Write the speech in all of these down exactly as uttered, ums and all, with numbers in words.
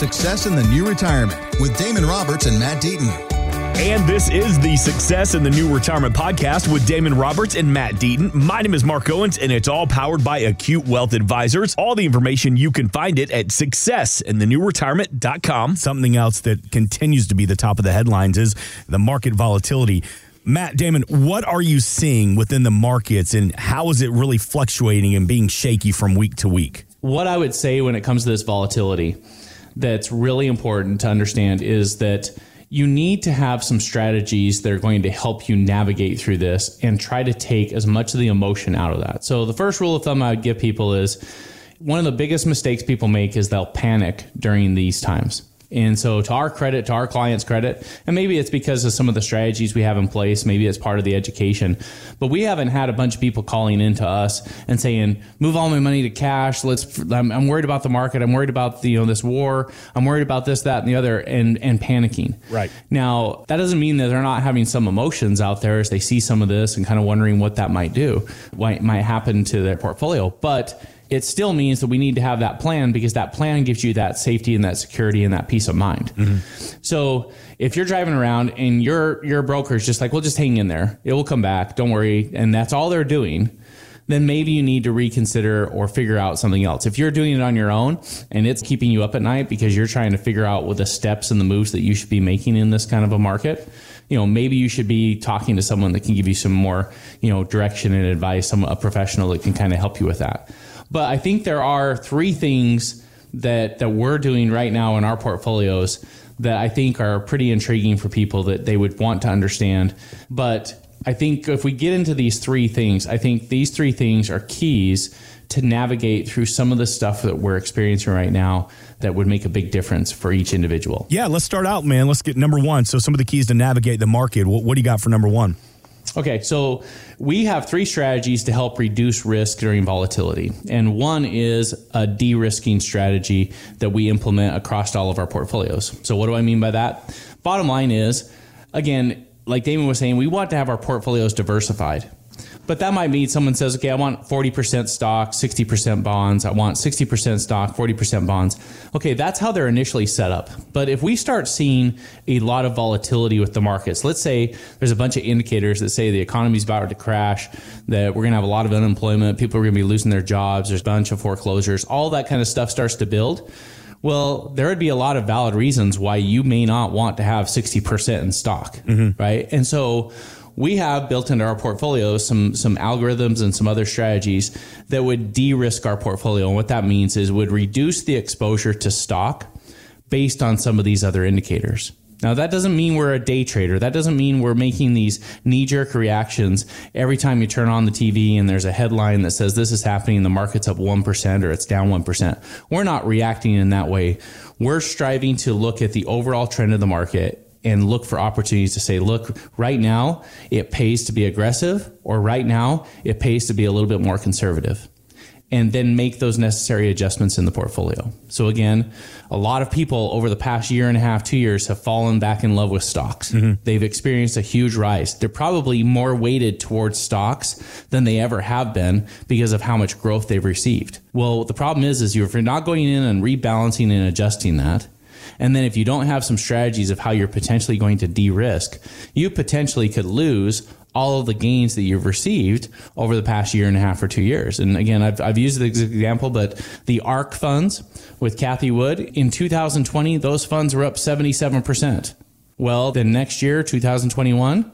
Success in the New Retirement with Damon Roberts and Matt Deaton. And this is the Success in the New Retirement podcast with Damon Roberts and Matt Deaton. My name is Mark Owens, and it's all powered by Acute Wealth Advisors. All the information, you can find it at success in the new retirement dot com. Something else that continues to be the top of the headlines is the market volatility. Matt, Damon, what are you seeing within the markets, and how is it really fluctuating and being shaky from week to week? What I would say when it comes to this volatility that's really important to understand is that you need to have some strategies that are going to help you navigate through this and try to take as much of the emotion out of that. So the first rule of thumb I would give people is one of the biggest mistakes people make is they'll panic during these times. And so to our credit, to our clients' credit, and maybe it's because of some of the strategies we have in place, maybe it's part of the education, but we haven't had a bunch of people calling into us and saying, move all my money to cash. Let's, I'm, I'm worried about the market. I'm worried about the, you know, this war. I'm worried about this, that, and the other, and, and panicking. Right. Now, that doesn't mean that they're not having some emotions out there as they see some of this and kind of wondering what that might do, what might happen to their portfolio. But it still means that we need to have that plan, because that plan gives you that safety and that security and that peace of mind. Mm-hmm. So if you're driving around and your your broker is just like, well, just hang in there, it will come back, don't worry, and that's all they're doing, then maybe you need to reconsider or figure out something else. If you're doing it on your own and it's keeping you up at night because you're trying to figure out what the steps and the moves that you should be making in this kind of a market, you know, maybe you should be talking to someone that can give you some more, you know, direction and advice, some a professional that can kind of help you with that. But I think there are three things that, that we're doing right now in our portfolios that I think are pretty intriguing for people that they would want to understand. But I think if we get into these three things, I think these three things are keys to navigate through some of the stuff that we're experiencing right now that would make a big difference for each individual. Yeah, let's start out, man. Let's get number one. So some of the keys to navigate the market. What, what do you got for number one? Okay, so we have three strategies to help reduce risk during volatility. And one is a de-risking strategy that we implement across all of our portfolios. So what do I mean by that? Bottom line is, again, like Damon was saying, we want to have our portfolios diversified. But that might mean someone says, okay, I want forty percent stock, sixty percent bonds. I want sixty percent stock, forty percent bonds. Okay, that's how they're initially set up. But if we start seeing a lot of volatility with the markets, let's say there's a bunch of indicators that say the economy's about to crash, that we're going to have a lot of unemployment, people are going to be losing their jobs, there's a bunch of foreclosures, all that kind of stuff starts to build. Well, there would be a lot of valid reasons why you may not want to have sixty percent in stock, mm-hmm. right? And so we have built into our portfolios some some algorithms and some other strategies that would de-risk our portfolio. And what that means is would reduce the exposure to stock based on some of these other indicators. Now, that doesn't mean we're a day trader. That doesn't mean we're making these knee-jerk reactions every time you turn on the T V and there's a headline that says this is happening, the market's up one percent or it's down one percent. We're not reacting in that way. We're striving to look at the overall trend of the market and look for opportunities to say, look, right now it pays to be aggressive, or right now it pays to be a little bit more conservative, and then make those necessary adjustments in the portfolio. So again, a lot of people over the past year and a half, two years have fallen back in love with stocks. Mm-hmm. They've experienced a huge rise. They're probably more weighted towards stocks than they ever have been because of how much growth they've received. Well, the problem is, is if you're not going in and rebalancing and adjusting that, and then if you don't have some strategies of how you're potentially going to de-risk, you potentially could lose all of the gains that you've received over the past year and a half or two years. And again, I've, I've used this example, but the ARK funds with Cathie Wood in two thousand twenty, those funds were up seventy-seven percent. Well, the next year, two thousand twenty-one,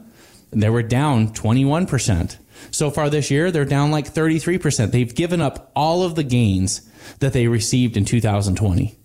they were down twenty-one percent. So far this year, they're down like thirty-three percent. They've given up all of the gains that they received in two thousand twenty.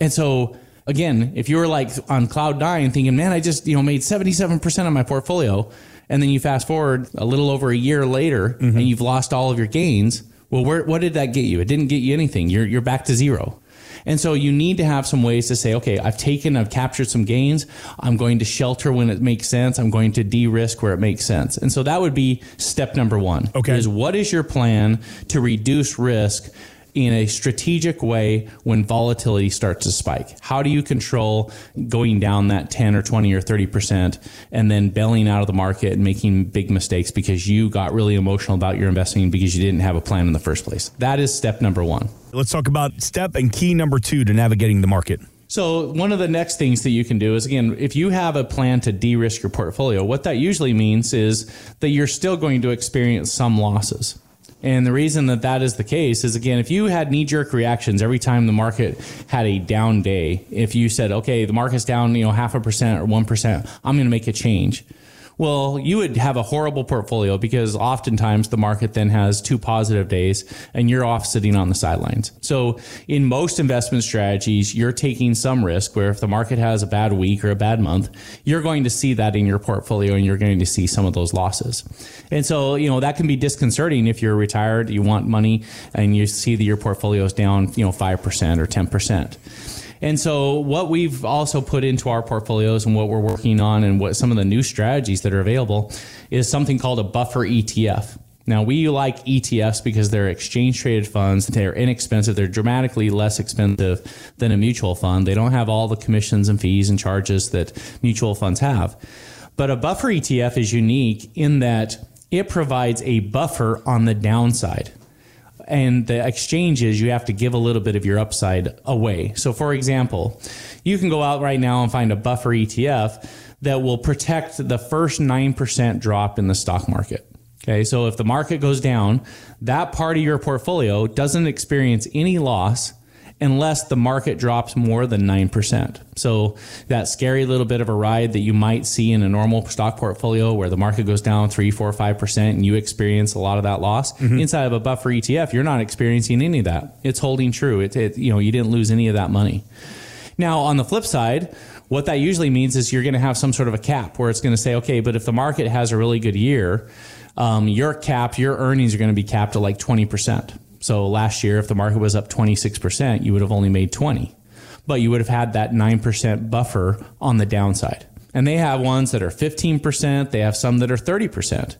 And so again, if you were like on cloud nine thinking, man, I just, you know, made seventy-seven percent of my portfolio, and then you fast forward a little over a year later, mm-hmm. and you've lost all of your gains. Well, where, what did that get you? It didn't get you anything. You're, you're back to zero. And so you need to have some ways to say, okay, I've taken, I've captured some gains. I'm going to shelter when it makes sense. I'm going to de-risk where it makes sense. And so that would be step number one. Okay. Is what is your plan to reduce risk in a strategic way when volatility starts to spike? How do you control going down that ten or twenty or thirty percent and then bailing out of the market and making big mistakes because you got really emotional about your investing because you didn't have a plan in the first place? That is step number one. Let's talk about step and key number two to navigating the market. So one of the next things that you can do is, again, if you have a plan to de-risk your portfolio, what that usually means is that you're still going to experience some losses. And the reason that that is the case is, again, if you had knee-jerk reactions every time the market had a down day, if you said, okay, the market's down, you know, half a percent or one percent, I'm going to make a change. Well, you would have a horrible portfolio, because oftentimes the market then has two positive days and you're off sitting on the sidelines. So in most investment strategies, you're taking some risk where if the market has a bad week or a bad month, you're going to see that in your portfolio and you're going to see some of those losses. And so, you know, that can be disconcerting if you're retired, you want money, and you see that your portfolio is down, you know, five percent or ten percent. And so what we've also put into our portfolios and what we're working on and what some of the new strategies that are available is something called a buffer E T F. Now, we like E T Fs because they're exchange traded funds. They're inexpensive. They're dramatically less expensive than a mutual fund. They don't have all the commissions and fees and charges that mutual funds have. But a buffer E T F is unique in that it provides a buffer on the downside. And the exchange is you have to give a little bit of your upside away. So for example, you can go out right now and find a buffer E T F that will protect the first nine percent drop in the stock market. Okay, so if the market goes down, that part of your portfolio doesn't experience any loss unless the market drops more than nine percent. So that scary little bit of a ride that you might see in a normal stock portfolio where the market goes down three, four, five percent and you experience a lot of that loss, mm-hmm. inside of a buffer E T F, you're not experiencing any of that. It's holding true. It, it, you know, you didn't lose any of that money. Now, on the flip side, what that usually means is you're going to have some sort of a cap where it's going to say, okay, but if the market has a really good year, um, your cap, your earnings are going to be capped at like twenty percent. So last year, if the market was up twenty-six percent, you would have only made twenty, but you would have had that nine percent buffer on the downside. And they have ones that are fifteen percent. They have some that are thirty percent.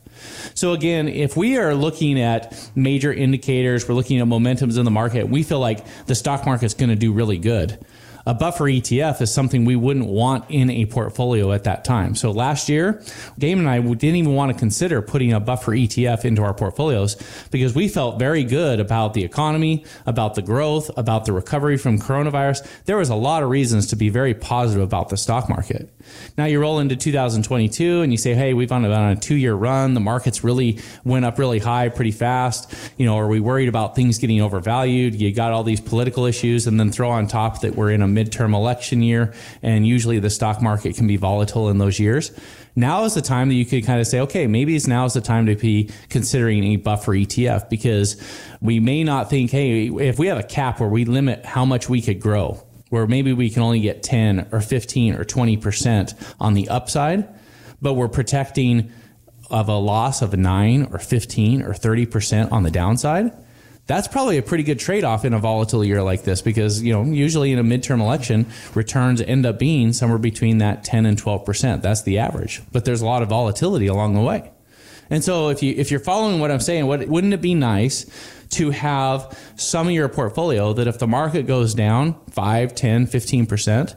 So again, if we are looking at major indicators, we're looking at momentums in the market, we feel like the stock market's going to do really good. A buffer E T F is something we wouldn't want in a portfolio at that time. So last year, Damon and I didn't even want to consider putting a buffer E T F into our portfolios because we felt very good about the economy, about the growth, about the recovery from coronavirus. There was a lot of reasons to be very positive about the stock market. Now you roll into two thousand twenty-two and you say, hey, we've been on a two-year run. The markets really went up really high pretty fast. You know, are we worried about things getting overvalued? You got all these political issues, and then throw on top that we're in a midterm election year, and usually the stock market can be volatile in those years. Now is the time that you could kind of say, okay, maybe it's now is the time to be considering a buffer E T F, because we may not think, hey, if we have a cap where we limit how much we could grow, where maybe we can only get ten or fifteen or twenty percent on the upside, but we're protecting of a loss of nine or fifteen or thirty percent on the downside. That's probably a pretty good trade-off in a volatile year like this, because, you know, usually in a midterm election, returns end up being somewhere between that ten and twelve percent. That's the average, but there's a lot of volatility along the way. And so if you, if you're following what I'm saying, what, wouldn't it be nice to have some of your portfolio that if the market goes down five, ten, fifteen percent,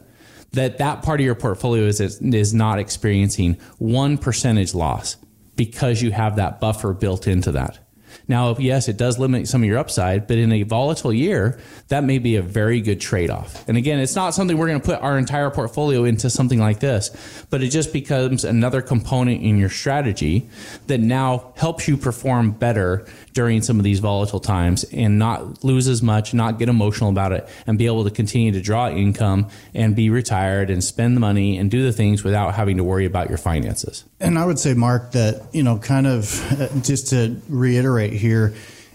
that that part of your portfolio is, is not experiencing one percentage loss because you have that buffer built into that. Now, yes, it does limit some of your upside, but in a volatile year, that may be a very good trade-off. And again, it's not something we're going to put our entire portfolio into something like this, but it just becomes another component in your strategy that now helps you perform better during some of these volatile times and not lose as much, not get emotional about it, and be able to continue to draw income and be retired and spend the money and do the things without having to worry about your finances. And I would say, Mark, that, you know, kind of just to reiterate here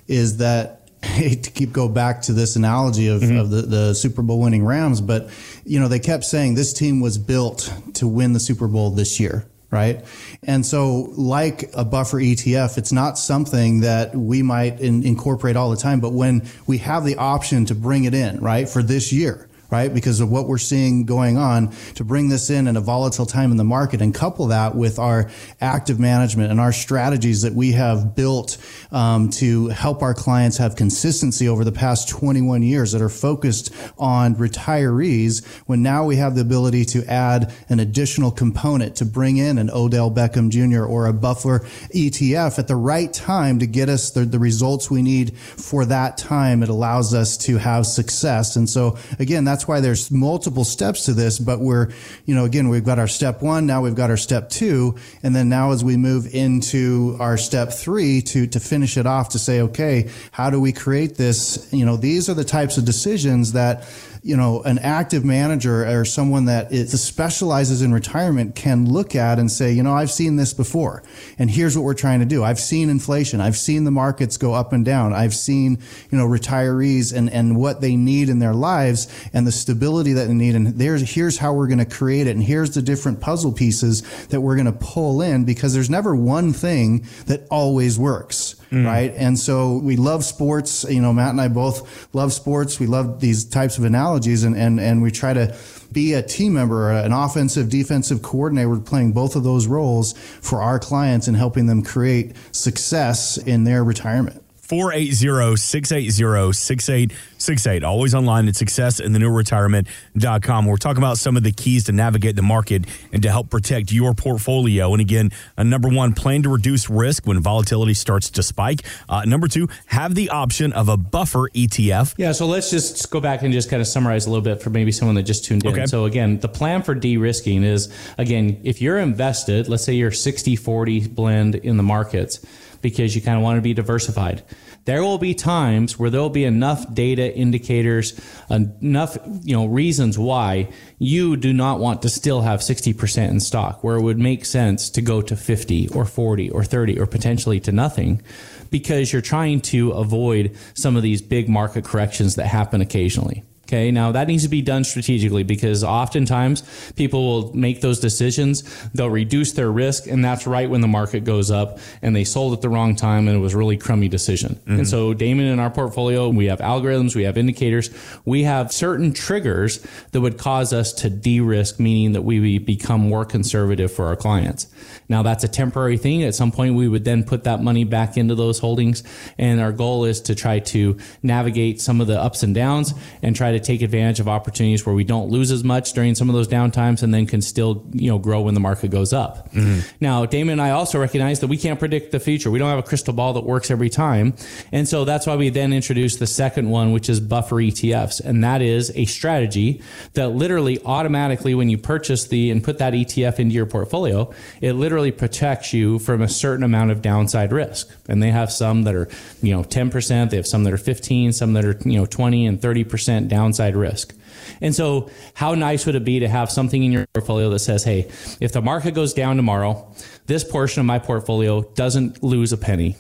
is that, I hate to keep go back to this analogy of, mm-hmm. of the, the Super Bowl winning Rams, but, you know, they kept saying this team was built to win the Super Bowl this year. Right. And so like a buffer E T F, it's not something that we might in, incorporate all the time, but when we have the option to bring it in, right, for this year, right, because of what we're seeing going on, to bring this in in a volatile time in the market and couple that with our active management and our strategies that we have built um, to help our clients have consistency over the past twenty-one years that are focused on retirees, when now we have the ability to add an additional component to bring in an Odell Beckham Junior or a buffer E T F at the right time to get us the, the results we need for that time. It allows us to have success. And so, again, that's that's why there's multiple steps to this. But we're, you know, again, we've got our step one. Now we've got our step two. And then now as we move into our step three to, to finish it off, to say, okay, how do we create this? You know, these are the types of decisions that, you know, an active manager or someone that is, specializes in retirement can look at and say, you know, I've seen this before, and here's what we're trying to do. I've seen inflation. I've seen the markets go up and down. I've seen, you know, retirees and, and what they need in their lives and the stability that they need. And there's, here's how we're going to create it. And here's the different puzzle pieces that we're going to pull in, because there's never one thing that always works. Mm. Right. And so we love sports. You know, Matt and I both love sports. We love these types of analogies, and, and, and we try to be a team member, an offensive, defensive coordinator. We're playing both of those roles for our clients and helping them create success in their retirement. four eight zero, six eight zero, six eight six eight. Always online at success in the new retirement dot com. We're talking about some of the keys to navigate the market and to help protect your portfolio. And again, uh, number one, plan to reduce risk when volatility starts to spike. Uh, number two, have the option of a buffer E T F. Yeah, so let's just go back and just kind of summarize a little bit for maybe someone that just tuned in. Okay. So again, the plan for de-risking is, again, if you're invested, let's say you're sixty forty blend in the markets, because you kind of want to be diversified. There will be times where there'll be enough data indicators, enough, you know, reasons why you do not want to still have sixty percent in stock, where it would make sense to go to fifty or forty or thirty or potentially to nothing, because you're trying to avoid some of these big market corrections that happen occasionally. Okay, now that needs to be done strategically, because oftentimes people will make those decisions, they'll reduce their risk, and that's right when the market goes up, and they sold at the wrong time, and it was a really crummy decision. Mm-hmm. And so Damon, in our portfolio, we have algorithms, we have indicators, we have certain triggers that would cause us to de-risk, meaning that we become more conservative for our clients. Now that's a temporary thing. At some point, we would then put that money back into those holdings, and our goal is to try to navigate some of the ups and downs and try to to take advantage of opportunities where we don't lose as much during some of those downtimes, and then can still, you know, grow when the market goes up. Mm-hmm. Now, Damon and I also recognize that we can't predict the future. We don't have a crystal ball that works every time. And so that's why we then introduced the second one, which is buffer E T Fs. And that is a strategy that literally automatically, when you purchase the and put that E T F into your portfolio, it literally protects you from a certain amount of downside risk. And they have some that are, you know, ten percent. They have some that are fifteen, some that are, you know, twenty and thirty percent down. Downside risk. And so how nice would it be to have something in your portfolio that says, hey, if the market goes down tomorrow, this portion of my portfolio doesn't lose a penny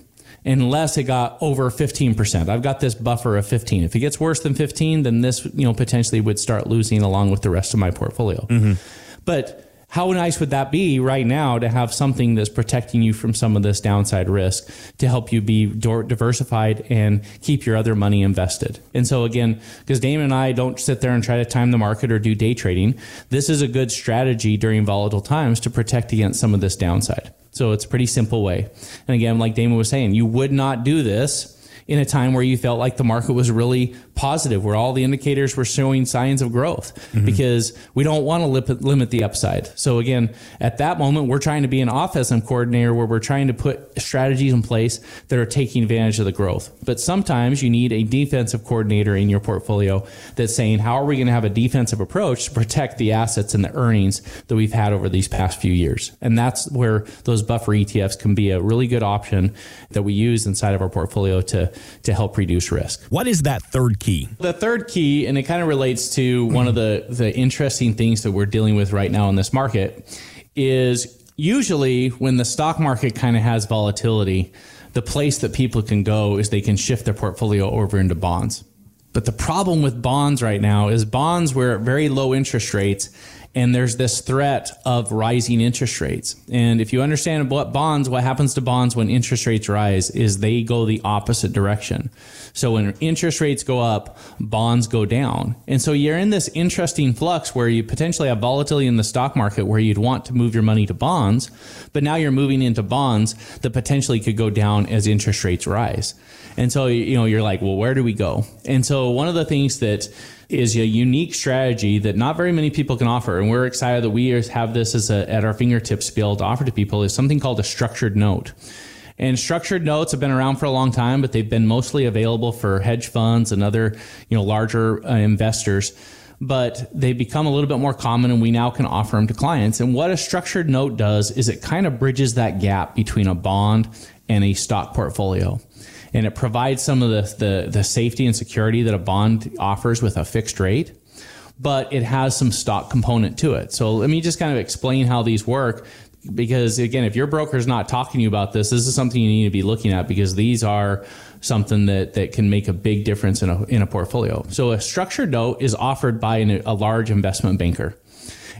unless it got over fifteen percent. I've got this buffer of fifteen. If it gets worse than fifteen, then this, you know, potentially would start losing along with the rest of my portfolio. Mm-hmm. But how nice would that be right now to have something that's protecting you from some of this downside risk to help you be diversified and keep your other money invested? And so again, because Damon and I don't sit there and try to time the market or do day trading, this is a good strategy during volatile times to protect against some of this downside. So it's a pretty simple way. And again, like Damon was saying, you would not do this in a time where you felt like the market was really positive, where all the indicators were showing signs of growth, mm-hmm. because we don't want to lip, limit the upside. So again, at that moment, we're trying to be an offensive coordinator where we're trying to put strategies in place that are taking advantage of the growth. But sometimes you need a defensive coordinator in your portfolio that's saying, how are we going to have a defensive approach to protect the assets and the earnings that we've had over these past few years? And that's where those buffer E T Fs can be a really good option that we use inside of our portfolio to to help reduce risk. What is that third key? The third key, and it kind of relates to one of the, the interesting things that we're dealing with right now in this market, is usually when the stock market kind of has volatility, the place that people can go is they can shift their portfolio over into bonds. But the problem with bonds right now is bonds were at very low interest rates, and there's this threat of rising interest rates. And if you understand what bonds, what happens to bonds when interest rates rise is they go the opposite direction. So when interest rates go up, bonds go down. And so you're in this interesting flux where you potentially have volatility in the stock market where you'd want to move your money to bonds, but now you're moving into bonds that potentially could go down as interest rates rise. And so, you know, you're like, well, where do we go? And so one of the things that is a unique strategy that not very many people can offer, and we're excited that we have this as a, at our fingertips to be able to offer to people, is something called a structured note. And structured notes have been around for a long time, but they've been mostly available for hedge funds and other, you know, larger uh, investors. but they become a little bit more common, and we now can offer them to clients. And what a structured note does is it kind of bridges that gap between a bond and a stock portfolio. And it provides some of the, the, the safety and security that a bond offers with a fixed rate, but it has some stock component to it. So let me just kind of explain how these work, because again, if your broker is not talking to you about this, this is something you need to be looking at, because these are something that, that can make a big difference in a, in a portfolio. So a structured note is offered by an, a large investment banker.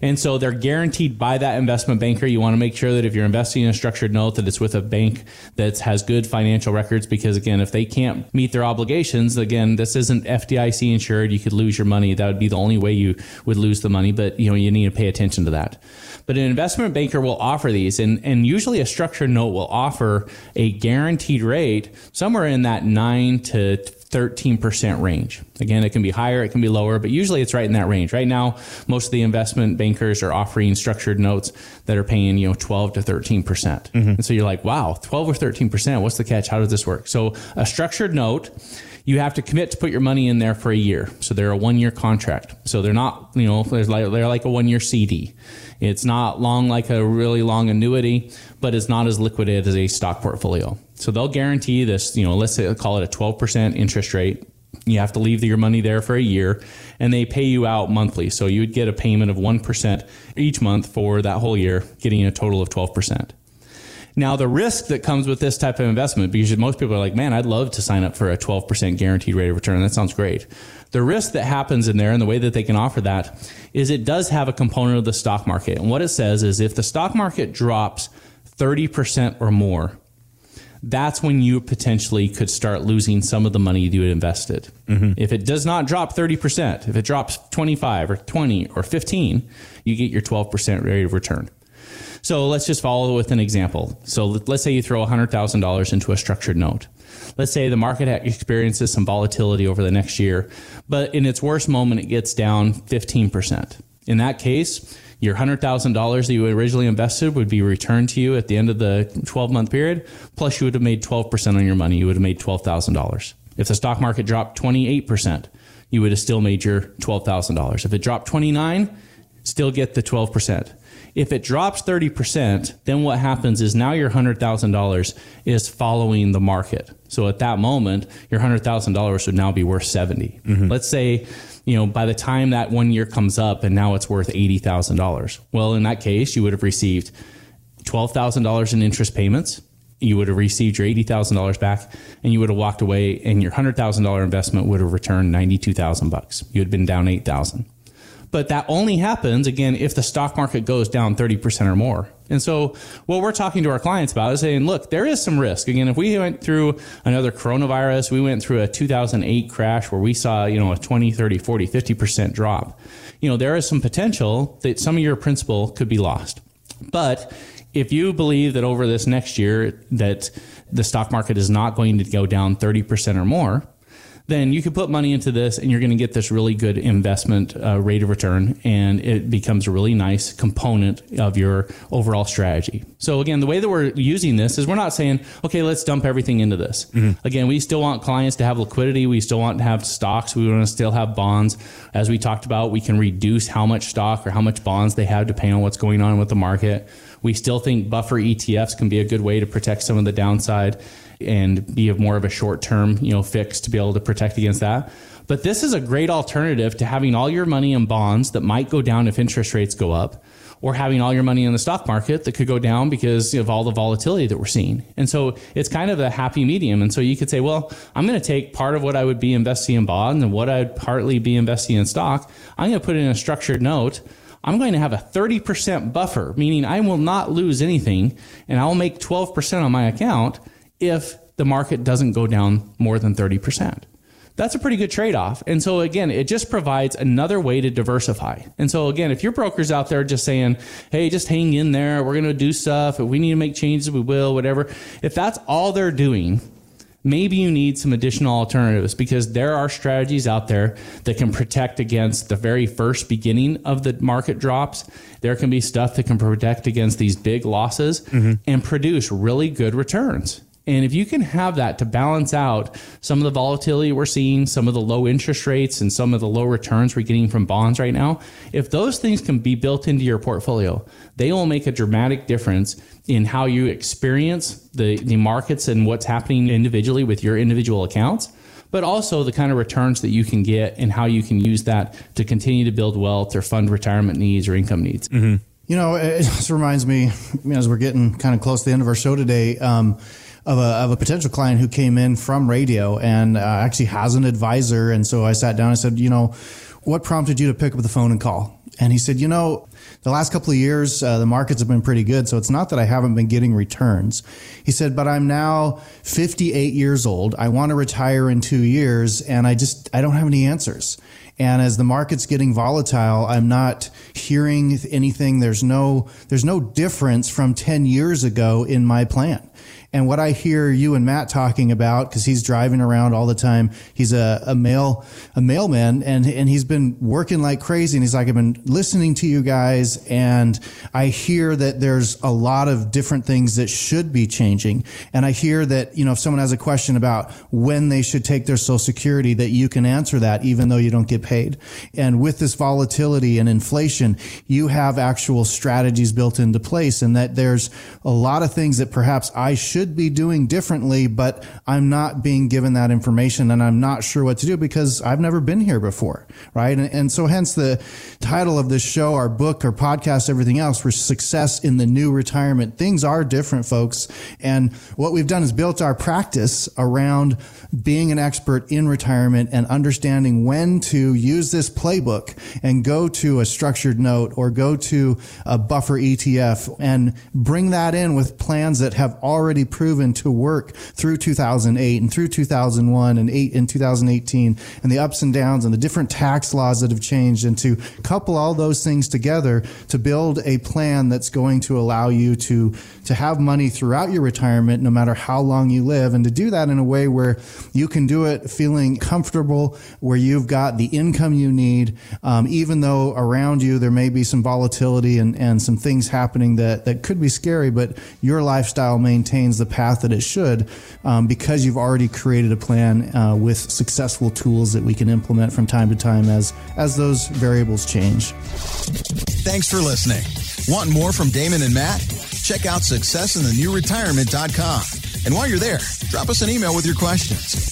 And so they're guaranteed by that investment banker. You want to make sure that if you're investing in a structured note, that it's with a bank that has good financial records, because again, if they can't meet their obligations, again, this isn't F D I C insured. You could lose your money. That would be the only way you would lose the money, but you know, you need to pay attention to that. But an investment banker will offer these, and, and usually a structured note will offer a guaranteed rate somewhere in that nine to thirteen percent range. Again, it can be higher, it can be lower, but usually it's right in that range. Right now, most of the investment bankers are offering structured notes that are paying, you know, twelve to thirteen percent. Mm-hmm. And so you're like, wow, twelve or thirteen percent, what's the catch? How does this work? So a structured note, you have to commit to put your money in there for a year. So they're a one year contract. So they're not, you know, they're like, they're like a one year C D. It's not long like a really long annuity, but it's not as liquidated as a stock portfolio. So they'll guarantee this, you know, let's say, call it a twelve percent interest rate. You have to leave your money there for a year, and they pay you out monthly. So you would get a payment of one percent each month for that whole year, getting a total of twelve percent. Now, the risk that comes with this type of investment, because most people are like, man, I'd love to sign up for a twelve percent guaranteed rate of return. That sounds great. The risk that happens in there, and the way that they can offer that, is it does have a component of the stock market. And what it says is if the stock market drops thirty percent or more, that's when you potentially could start losing some of the money you had invested. Mm-hmm. If it does not drop thirty percent, if it drops twenty-five or twenty or fifteen, you get your twelve percent rate of return. So let's just follow with an example. So let's say you throw one hundred thousand dollars into a structured note. Let's say the market experiences some volatility over the next year, but in its worst moment, it gets down fifteen percent. In that case, your one hundred thousand dollars that you originally invested would be returned to you at the end of the twelve month period, plus you would have made twelve percent on your money. You would have made twelve thousand dollars. If the stock market dropped twenty-eight percent, you would have still made your twelve thousand dollars. If it dropped twenty-nine, still get the twelve percent. If it drops thirty percent, then what happens is now your one hundred thousand dollars is following the market. So at that moment, your one hundred thousand dollars would now be worth seventy. Mm-hmm. Let's say, you know, by the time that one year comes up and now it's worth eighty thousand dollars. Well, in that case, you would have received twelve thousand dollars in interest payments. You would have received your eighty thousand dollars back, and you would have walked away, and your one hundred thousand dollars investment would have returned ninety-two thousand bucks. You had been down eight thousand. But that only happens, again, if the stock market goes down thirty percent or more. And so what we're talking to our clients about is saying, look, there is some risk. Again, if we went through another coronavirus, we went through a two thousand eight crash where we saw, you know, a twenty, thirty, forty, fifty percent drop. You know, there is some potential that some of your principal could be lost. But if you believe that over this next year that the stock market is not going to go down thirty percent or more, then you can put money into this and you're going to get this really good investment uh, rate of return, and it becomes a really nice component of your overall strategy. So again, the way that we're using this is we're not saying, okay, let's dump everything into this. Mm-hmm. Again, we still want clients to have liquidity. We still want to have stocks. We want to still have bonds. As we talked about, we can reduce how much stock or how much bonds they have depending on what's going on with the market. We still think buffer E T Fs can be a good way to protect some of the downside and be of more of a short-term, you know, fix to be able to protect against that. But this is a great alternative to having all your money in bonds that might go down if interest rates go up, or having all your money in the stock market that could go down because of all the volatility that we're seeing. And so it's kind of a happy medium. And so you could say, well, I'm going to take part of what I would be investing in bonds and what I'd partly be investing in stock. I'm going to put it in a structured note. I'm going to have a thirty percent buffer, meaning I will not lose anything, and I'll make twelve percent on my account if the market doesn't go down more than thirty percent. That's a pretty good trade-off. And so again, it just provides another way to diversify. And so again, if your broker's out there just saying, hey, just hang in there, we're going to do stuff, if we need to make changes, we will, whatever. If that's all they're doing, maybe you need some additional alternatives, because there are strategies out there that can protect against the very first beginning of the market drops. There can be stuff that can protect against these big losses, mm-hmm, and produce really good returns. And if you can have that to balance out some of the volatility we're seeing, some of the low interest rates and some of the low returns we're getting from bonds right now, if those things can be built into your portfolio, they will make a dramatic difference in how you experience the, the markets and what's happening individually with your individual accounts, but also the kind of returns that you can get and how you can use that to continue to build wealth or fund retirement needs or income needs. Mm-hmm. You know, it just reminds me, as we're getting kind of close to the end of our show today, um, Of a, of a potential client who came in from radio and uh, actually has an advisor. And so I sat down and said, you know, what prompted you to pick up the phone and call? And he said, you know, the last couple of years, uh, the markets have been pretty good. So it's not that I haven't been getting returns. He said, but I'm now fifty-eight years old. I want to retire in two years and I just, I don't have any answers. And as the market's getting volatile, I'm not hearing anything. There's no, there's no difference from ten years ago in my plan. And what I hear you and Matt talking about, because he's driving around all the time, he's a, a mail, a mailman, and and he's been working like crazy. And he's like, I've been listening to you guys, and I hear that there's a lot of different things that should be changing. And I hear that, you know, if someone has a question about when they should take their Social Security, that you can answer that, even though you don't get paid. And with this volatility and inflation, you have actual strategies built into place, and that there's a lot of things that perhaps I should be doing differently, but I'm not being given that information and I'm not sure what to do because I've never been here before. Right. And, and so hence the title of this show, our book, our podcast, everything else, for success in the new retirement. Things are different, folks. And what we've done is built our practice around being an expert in retirement and understanding when to use this playbook and go to a structured note or go to a buffer E T F and bring that in with plans that have already proven to work through two thousand eight and through two thousand one and eight in two thousand eighteen and the ups and downs and the different tax laws that have changed, and to couple all those things together to build a plan that's going to allow you to to have money throughout your retirement, no matter how long you live, and to do that in a way where you can do it feeling comfortable, where you've got the income you need, um, even though around you there may be some volatility and, and some things happening that, that could be scary, but your lifestyle maintains the path that it should, um, because you've already created a plan uh, with successful tools that we can implement from time to time as as those variables change. Thanks for listening. Want more from Damon and Matt? Check out success in the new retirement dot com. And while you're there, drop us an email with your questions.